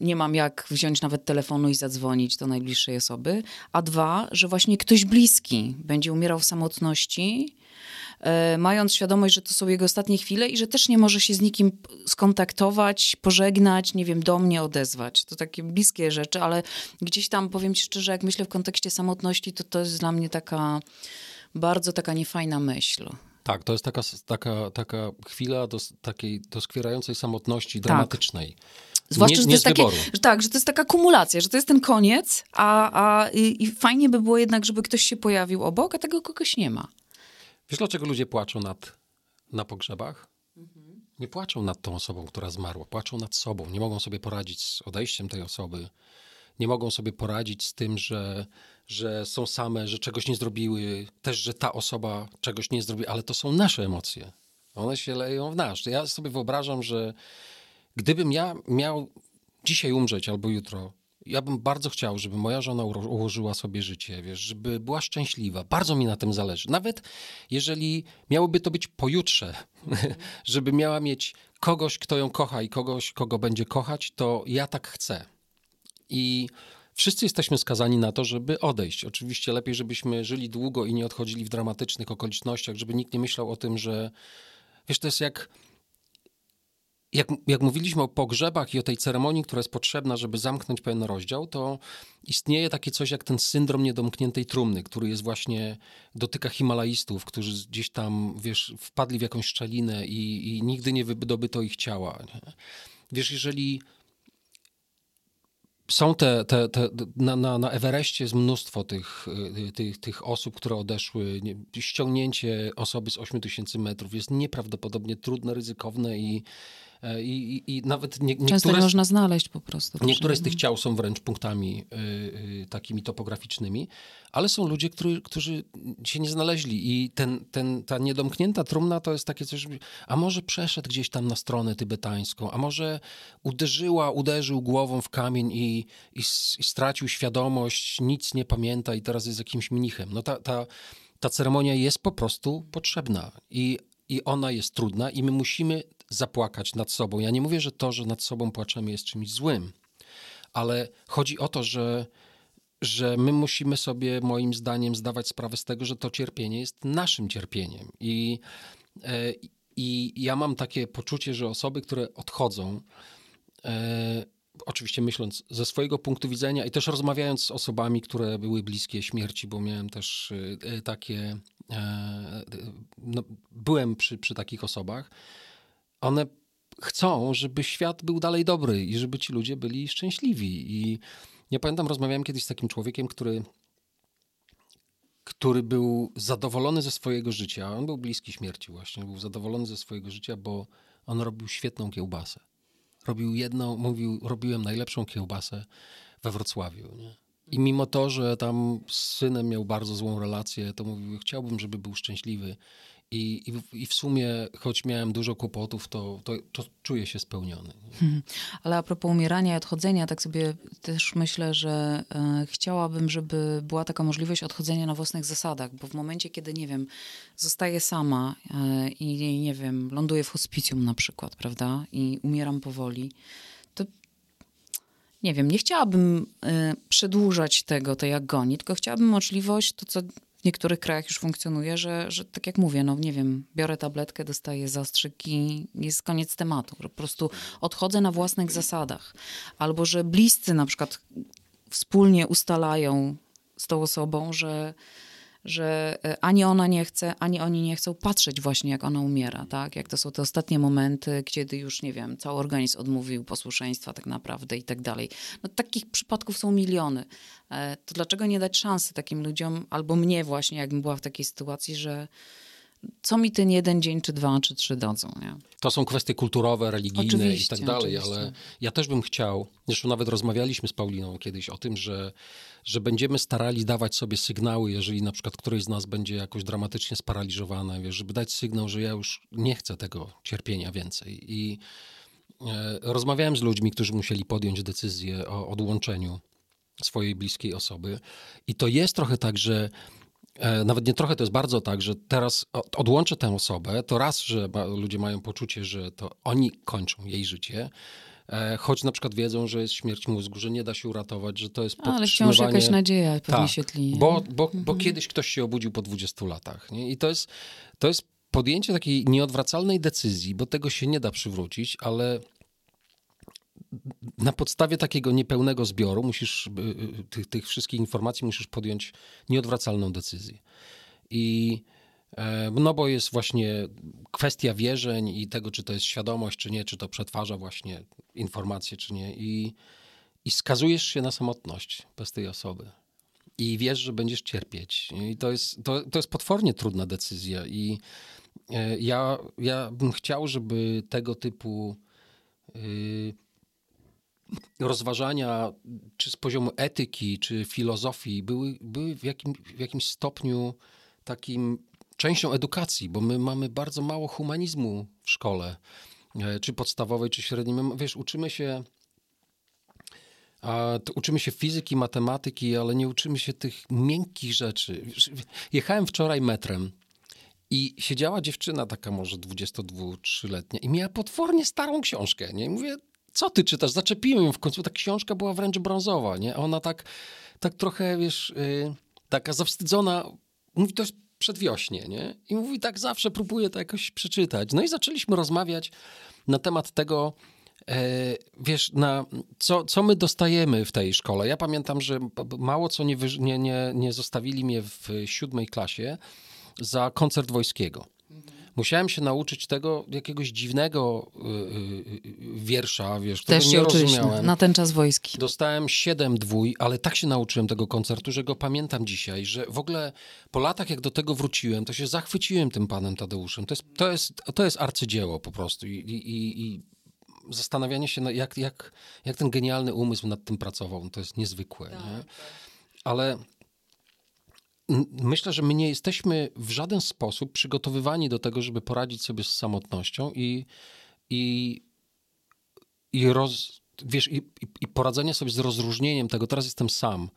nie mam jak wziąć nawet telefonu i zadzwonić do najbliższej osoby, a dwa, że właśnie ktoś bliski będzie umierał w samotności, mając świadomość, że to są jego ostatnie chwile i że też nie może się z nikim skontaktować, pożegnać, nie wiem, do mnie odezwać. To takie bliskie rzeczy, ale gdzieś tam, powiem ci szczerze, jak myślę w kontekście samotności, to jest dla mnie taka bardzo taka niefajna myśl. Tak, to jest taka chwila takiej doskwierającej samotności, dramatycznej. Zwłaszcza, że to jest takie, tak, że to jest taka kumulacja, że to jest ten koniec, i fajnie by było jednak, żeby ktoś się pojawił obok, a tego kogoś nie ma. Wiesz, dlaczego ludzie płaczą na pogrzebach? Mhm. Nie płaczą nad tą osobą, która zmarła. Płaczą nad sobą. Nie mogą sobie poradzić z odejściem tej osoby. Nie mogą sobie poradzić z tym, że są same, że czegoś nie zrobiły, też, że ta osoba czegoś nie zrobi, ale to są nasze emocje. One się leją w nas. Ja sobie wyobrażam, że gdybym ja miał dzisiaj umrzeć albo jutro, ja bym bardzo chciał, żeby moja żona ułożyła sobie życie, wiesz, żeby była szczęśliwa. Bardzo mi na tym zależy. Nawet jeżeli miałoby to być pojutrze, żeby miała mieć kogoś, kto ją kocha i kogoś, kogo będzie kochać, to ja tak chcę. I wszyscy jesteśmy skazani na to, żeby odejść. Oczywiście lepiej, żebyśmy żyli długo i nie odchodzili w dramatycznych okolicznościach, żeby nikt nie myślał o tym, że... Wiesz, to jest jak mówiliśmy o pogrzebach i o tej ceremonii, która jest potrzebna, żeby zamknąć pewien rozdział, to istnieje takie coś jak ten syndrom niedomkniętej trumny, który jest właśnie, dotyka Himalajistów, którzy gdzieś tam, wiesz, wpadli w jakąś szczelinę i nigdy nie wydobyto ich ciała. Nie? Wiesz, jeżeli... Są na Everestie jest mnóstwo tych osób, które odeszły. Ściągnięcie osoby z 8000 metrów jest nieprawdopodobnie trudne, ryzykowne i nawet często nie można znaleźć po prostu. Niektóre z tych ciał są wręcz punktami takimi topograficznymi, ale są ludzie, którzy się nie znaleźli i ta niedomknięta trumna to jest takie coś, a może przeszedł gdzieś tam na stronę tybetańską, a może uderzył głową w kamień i stracił świadomość, nic nie pamięta i teraz jest jakimś mnichem. No ta ceremonia jest po prostu potrzebna i ona jest trudna i my musimy zapłakać nad sobą. Ja nie mówię, że to, że nad sobą płaczemy jest czymś złym, ale chodzi o to, że my musimy sobie, moim zdaniem, zdawać sprawę z tego, że to cierpienie jest naszym cierpieniem. I ja mam takie poczucie, że osoby, które odchodzą, oczywiście myśląc ze swojego punktu widzenia i też rozmawiając z osobami, które były bliskie śmierci, bo miałem też takie... No, byłem przy takich osobach. One chcą, żeby świat był dalej dobry i żeby ci ludzie byli szczęśliwi. I ja pamiętam, rozmawiałem kiedyś z takim człowiekiem, który był zadowolony ze swojego życia. On był bliski śmierci właśnie. Był zadowolony ze swojego życia, bo on robił świetną kiełbasę. Robiłem najlepszą kiełbasę we Wrocławiu, nie? I mimo to, że tam z synem miał bardzo złą relację, to mówił, chciałbym, żeby był szczęśliwy. I w sumie, choć miałem dużo kłopotów, to czuję się spełniony. Ale a propos umierania i odchodzenia, tak sobie też myślę, że chciałabym, żeby była taka możliwość odchodzenia na własnych zasadach, bo w momencie, kiedy, nie wiem, zostaję sama i, nie wiem, ląduję w hospicjum na przykład, prawda, i umieram powoli, to nie wiem, nie chciałabym przedłużać tej agonii, tylko chciałabym możliwość, to co w niektórych krajach już funkcjonuje, że tak jak mówię, no nie wiem, biorę tabletkę, dostaję zastrzyk i jest koniec tematu. Po prostu odchodzę na własnych zasadach. Albo, że bliscy na przykład wspólnie ustalają z tą osobą, że ani ona nie chce, ani oni nie chcą patrzeć właśnie, jak ona umiera, tak? Jak to są te ostatnie momenty, kiedy już, nie wiem, cały organizm odmówił posłuszeństwa tak naprawdę i tak dalej. No takich przypadków są miliony. To dlaczego nie dać szansy takim ludziom, albo mnie właśnie, jakbym była w takiej sytuacji, że co mi ten jeden dzień, czy dwa, czy trzy dadzą, nie? To są kwestie kulturowe, religijne oczywiście, i tak dalej, oczywiście. Ale ja też bym chciał, zresztą nawet rozmawialiśmy z Pauliną kiedyś o tym, że będziemy starali dawać sobie sygnały, jeżeli na przykład któryś z nas będzie jakoś dramatycznie sparaliżowana, wiesz, żeby dać sygnał, że ja już nie chcę tego cierpienia więcej. I rozmawiałem z ludźmi, którzy musieli podjąć decyzję o odłączeniu swojej bliskiej osoby i to jest trochę tak, że nawet nie trochę, to jest bardzo tak, że teraz odłączę tę osobę, to raz, że ludzie mają poczucie, że to oni kończą jej życie, choć na przykład wiedzą, że jest śmierć mózgu, że nie da się uratować, że to jest podtrzymywanie... Ale wciąż jakaś nadzieja pewnie się tli. Bo kiedyś ktoś się obudził po 20 latach. Nie? I to jest podjęcie takiej nieodwracalnej decyzji, bo tego się nie da przywrócić, ale... Na podstawie takiego niepełnego zbioru musisz tych wszystkich informacji musisz podjąć nieodwracalną decyzję. I no bo jest właśnie kwestia wierzeń i tego, czy to jest świadomość, czy nie, czy to przetwarza właśnie informacje, czy nie. I skazujesz się na samotność bez tej osoby. I wiesz, że będziesz cierpieć. I to jest potwornie trudna decyzja. I ja bym chciał, żeby tego typu rozważania, czy z poziomu etyki, czy filozofii były w jakimś stopniu takim częścią edukacji, bo my mamy bardzo mało humanizmu w szkole, czy podstawowej, czy średniej. My, wiesz, uczymy się fizyki, matematyki, ale nie uczymy się tych miękkich rzeczy. Jechałem wczoraj metrem i siedziała dziewczyna taka może 22-3-letnia i miała potwornie starą książkę. Nie? I mówię, co ty czytasz? Zaczepiłem ją w końcu. Ta książka była wręcz brązowa, nie? A ona tak trochę, wiesz, taka zawstydzona. Mówi, to jest Przedwiośnie, nie? I mówi, tak zawsze próbuję to jakoś przeczytać. No i zaczęliśmy rozmawiać na temat tego, wiesz, co my dostajemy w tej szkole. Ja pamiętam, że mało co nie zostawili mnie w 7 klasie za koncert Wojskiego. Musiałem się nauczyć tego jakiegoś dziwnego wiersza, wiesz, którego nie rozumiałem. Na ten czas Wojski. Dostałem 7 dwój, ale tak się nauczyłem tego koncertu, że go pamiętam dzisiaj, że w ogóle po latach jak do tego wróciłem, to się zachwyciłem tym panem Tadeuszem. To jest arcydzieło po prostu i zastanawianie się, jak ten genialny umysł nad tym pracował, to jest niezwykłe. Tak, nie? Ale... Myślę, że my nie jesteśmy w żaden sposób przygotowywani do tego, żeby poradzić sobie z samotnością i poradzenia sobie z rozróżnieniem tego, teraz jestem sam,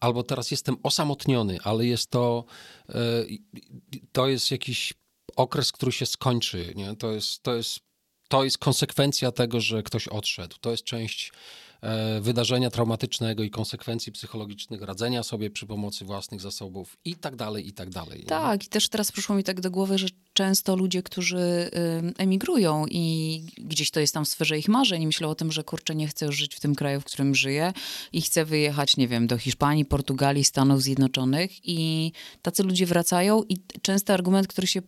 albo teraz jestem osamotniony, ale jest to jest jakiś okres, który się skończy, nie? To jest konsekwencja tego, że ktoś odszedł. To jest część wydarzenia traumatycznego i konsekwencji psychologicznych, radzenia sobie przy pomocy własnych zasobów i tak dalej, i tak dalej. Tak, i też teraz przyszło mi tak do głowy, że często ludzie, którzy emigrują i gdzieś to jest tam w sferze ich marzeń, myślą o tym, że kurczę, nie chcę już żyć w tym kraju, w którym żyję i chcę wyjechać, nie wiem, do Hiszpanii, Portugalii, Stanów Zjednoczonych i tacy ludzie wracają i często argument, który się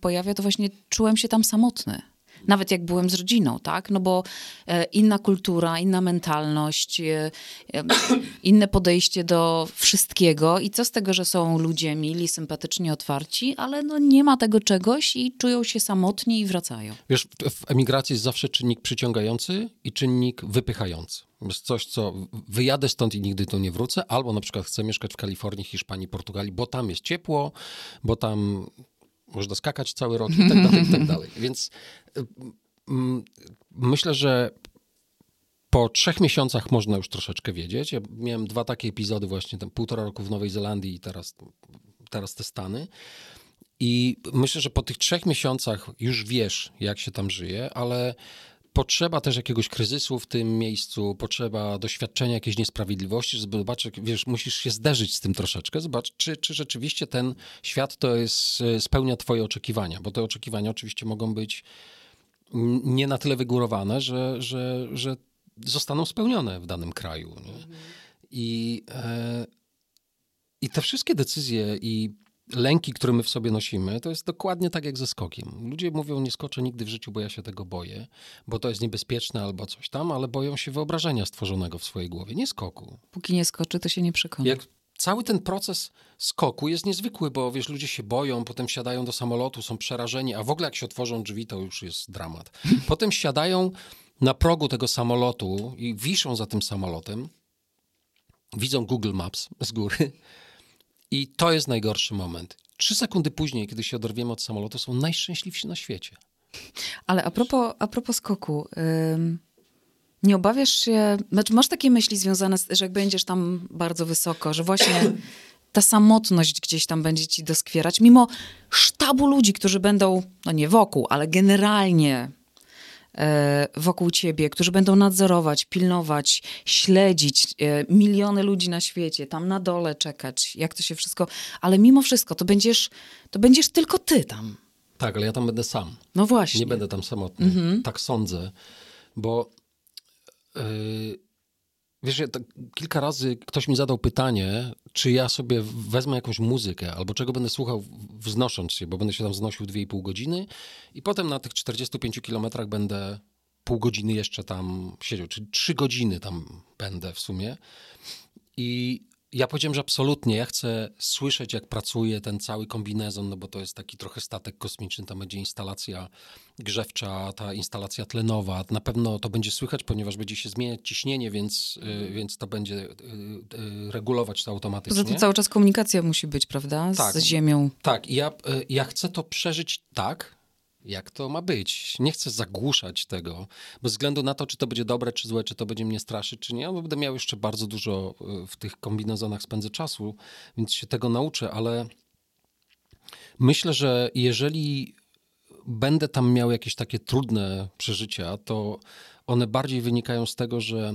pojawia, to właśnie czułem się tam samotny. Nawet jak byłem z rodziną, tak? No bo inna kultura, inna mentalność, inne podejście do wszystkiego i co z tego, że są ludzie mili, sympatyczni, otwarci, ale no nie ma tego czegoś i czują się samotni i wracają. Wiesz, w emigracji jest zawsze czynnik przyciągający i czynnik wypychający. Jest coś, co wyjadę stąd i nigdy tu nie wrócę, albo na przykład chcę mieszkać w Kalifornii, Hiszpanii, Portugalii, bo tam jest ciepło, bo tam... można skakać cały rok i tak dalej, i tak dalej. Więc myślę, że po 3 miesiącach można już troszeczkę wiedzieć. Ja miałem 2 takie epizody właśnie, tam 1,5 roku w Nowej Zelandii i teraz te Stany. I myślę, że po tych 3 miesiącach już wiesz, jak się tam żyje, ale potrzeba też jakiegoś kryzysu w tym miejscu, potrzeba doświadczenia jakiejś niesprawiedliwości, żeby zobaczyć, wiesz, musisz się zderzyć z tym troszeczkę, zobacz, czy rzeczywiście ten świat to jest, spełnia twoje oczekiwania, bo te oczekiwania oczywiście mogą być nie na tyle wygórowane, że zostaną spełnione w danym kraju. Nie? I te wszystkie decyzje i lęki, które my w sobie nosimy, to jest dokładnie tak jak ze skokiem. Ludzie mówią, nie skoczę nigdy w życiu, bo ja się tego boję, bo to jest niebezpieczne albo coś tam, ale boją się wyobrażenia stworzonego w swojej głowie, nie skoku. Póki nie skoczy, to się nie przekona. Cały ten proces skoku jest niezwykły, bo wiesz, ludzie się boją, potem wsiadają do samolotu, są przerażeni, a w ogóle jak się otworzą drzwi, to już jest dramat. Potem siadają na progu tego samolotu i wiszą za tym samolotem, widzą Google Maps z góry, i to jest najgorszy moment. 3 sekundy później, kiedy się oderwiemy od samolotu, są najszczęśliwsi na świecie. Ale a propos skoku, nie obawiasz się, znaczy masz takie myśli związane z, że jak będziesz tam bardzo wysoko, że właśnie ta samotność gdzieś tam będzie ci doskwierać, mimo sztabu ludzi, którzy będą, no nie wokół, ale generalnie wokół ciebie, którzy będą nadzorować, pilnować, śledzić, miliony ludzi na świecie, tam na dole czekać, jak to się wszystko, ale mimo wszystko to będziesz tylko ty tam. Tak, ale ja tam będę sam. No właśnie. Nie będę tam samotny. Mhm. Tak sądzę, bo wiesz, ja tak kilka razy ktoś mi zadał pytanie, czy ja sobie wezmę jakąś muzykę, albo czego będę słuchał wznosząc się, bo będę się tam wznosił 2,5 godziny i potem na tych 45 kilometrach będę pół godziny jeszcze tam siedział, czyli 3 godziny tam będę w sumie. I ja powiedziałem, że absolutnie, ja chcę słyszeć, jak pracuje ten cały kombinezon, no bo to jest taki trochę statek kosmiczny, tam będzie instalacja grzewcza, ta instalacja tlenowa, na pewno to będzie słychać, ponieważ będzie się zmieniać ciśnienie, więc to będzie regulować to automatycznie. Poza tym cały czas komunikacja musi być, prawda? Tak, z Ziemią. Tak, ja chcę to przeżyć tak, jak to ma być. Nie chcę zagłuszać tego, bez względu na to, czy to będzie dobre, czy złe, czy to będzie mnie straszyć, czy nie. No, będę miał jeszcze bardzo dużo w tych kombinezonach, spędzę czasu, więc się tego nauczę, ale myślę, że jeżeli będę tam miał jakieś takie trudne przeżycia, to one bardziej wynikają z tego, że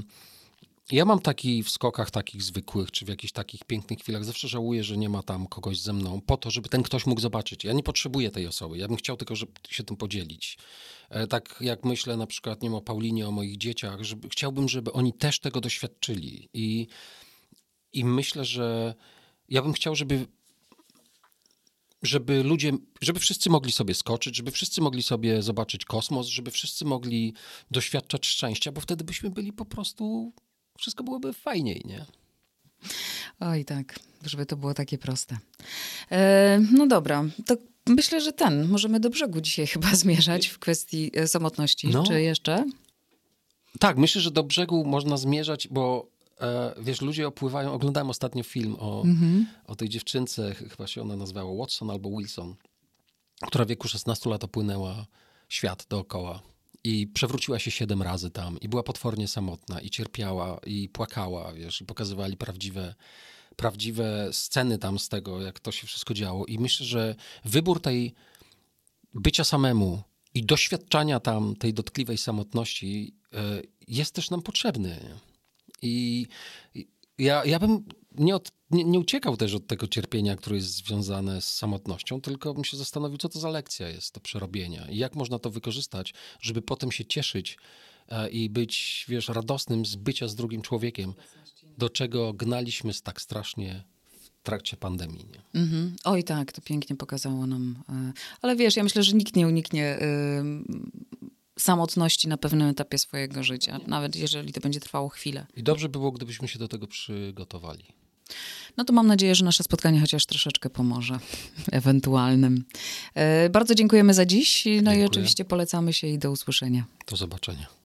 ja mam taki w skokach takich zwykłych, czy w jakichś takich pięknych chwilach, zawsze żałuję, że nie ma tam kogoś ze mną po to, żeby ten ktoś mógł zobaczyć. Ja nie potrzebuję tej osoby, ja bym chciał tylko, żeby się tym podzielić. Tak jak myślę na przykład, nie wiem, o Paulinie, o moich dzieciach, żeby, chciałbym, żeby oni też tego doświadczyli. I myślę, że ja bym chciał, żeby ludzie, żeby wszyscy mogli sobie skoczyć, żeby wszyscy mogli sobie zobaczyć kosmos, żeby wszyscy mogli doświadczać szczęścia, bo wtedy byśmy byli po prostu... Wszystko byłoby fajniej, nie? Oj tak, żeby to było takie proste. No dobra, to myślę, że możemy do brzegu dzisiaj chyba zmierzać w kwestii samotności. No. Czy jeszcze? Tak, myślę, że do brzegu można zmierzać, bo wiesz, ludzie opływają, oglądałem ostatnio film o tej dziewczynce, chyba się ona nazywała Watson albo Wilson, która w wieku 16 lat opłynęła świat dookoła. I przewróciła się 7 razy tam i była potwornie samotna i cierpiała i płakała, wiesz, i pokazywali prawdziwe sceny tam z tego, jak to się wszystko działo. I myślę, że wybór tej bycia samemu i doświadczania tam tej dotkliwej samotności jest też nam potrzebny. I ja bym nie uciekał też od tego cierpienia, które jest związane z samotnością, tylko bym się zastanowił, co to za lekcja jest do przerobienia i jak można to wykorzystać, żeby potem się cieszyć i być, wiesz, radosnym z bycia z drugim człowiekiem, do czego gnaliśmy tak strasznie w trakcie pandemii. Nie? Mhm. Oj tak, to pięknie pokazało nam. Ale wiesz, ja myślę, że nikt nie uniknie samotności na pewnym etapie swojego życia, nawet jeżeli to będzie trwało chwilę. I dobrze by było, gdybyśmy się do tego przygotowali. No to mam nadzieję, że nasze spotkanie chociaż troszeczkę pomoże ewentualnym. Bardzo dziękujemy za dziś. No dziękuję. I oczywiście polecamy się i do usłyszenia. Do zobaczenia.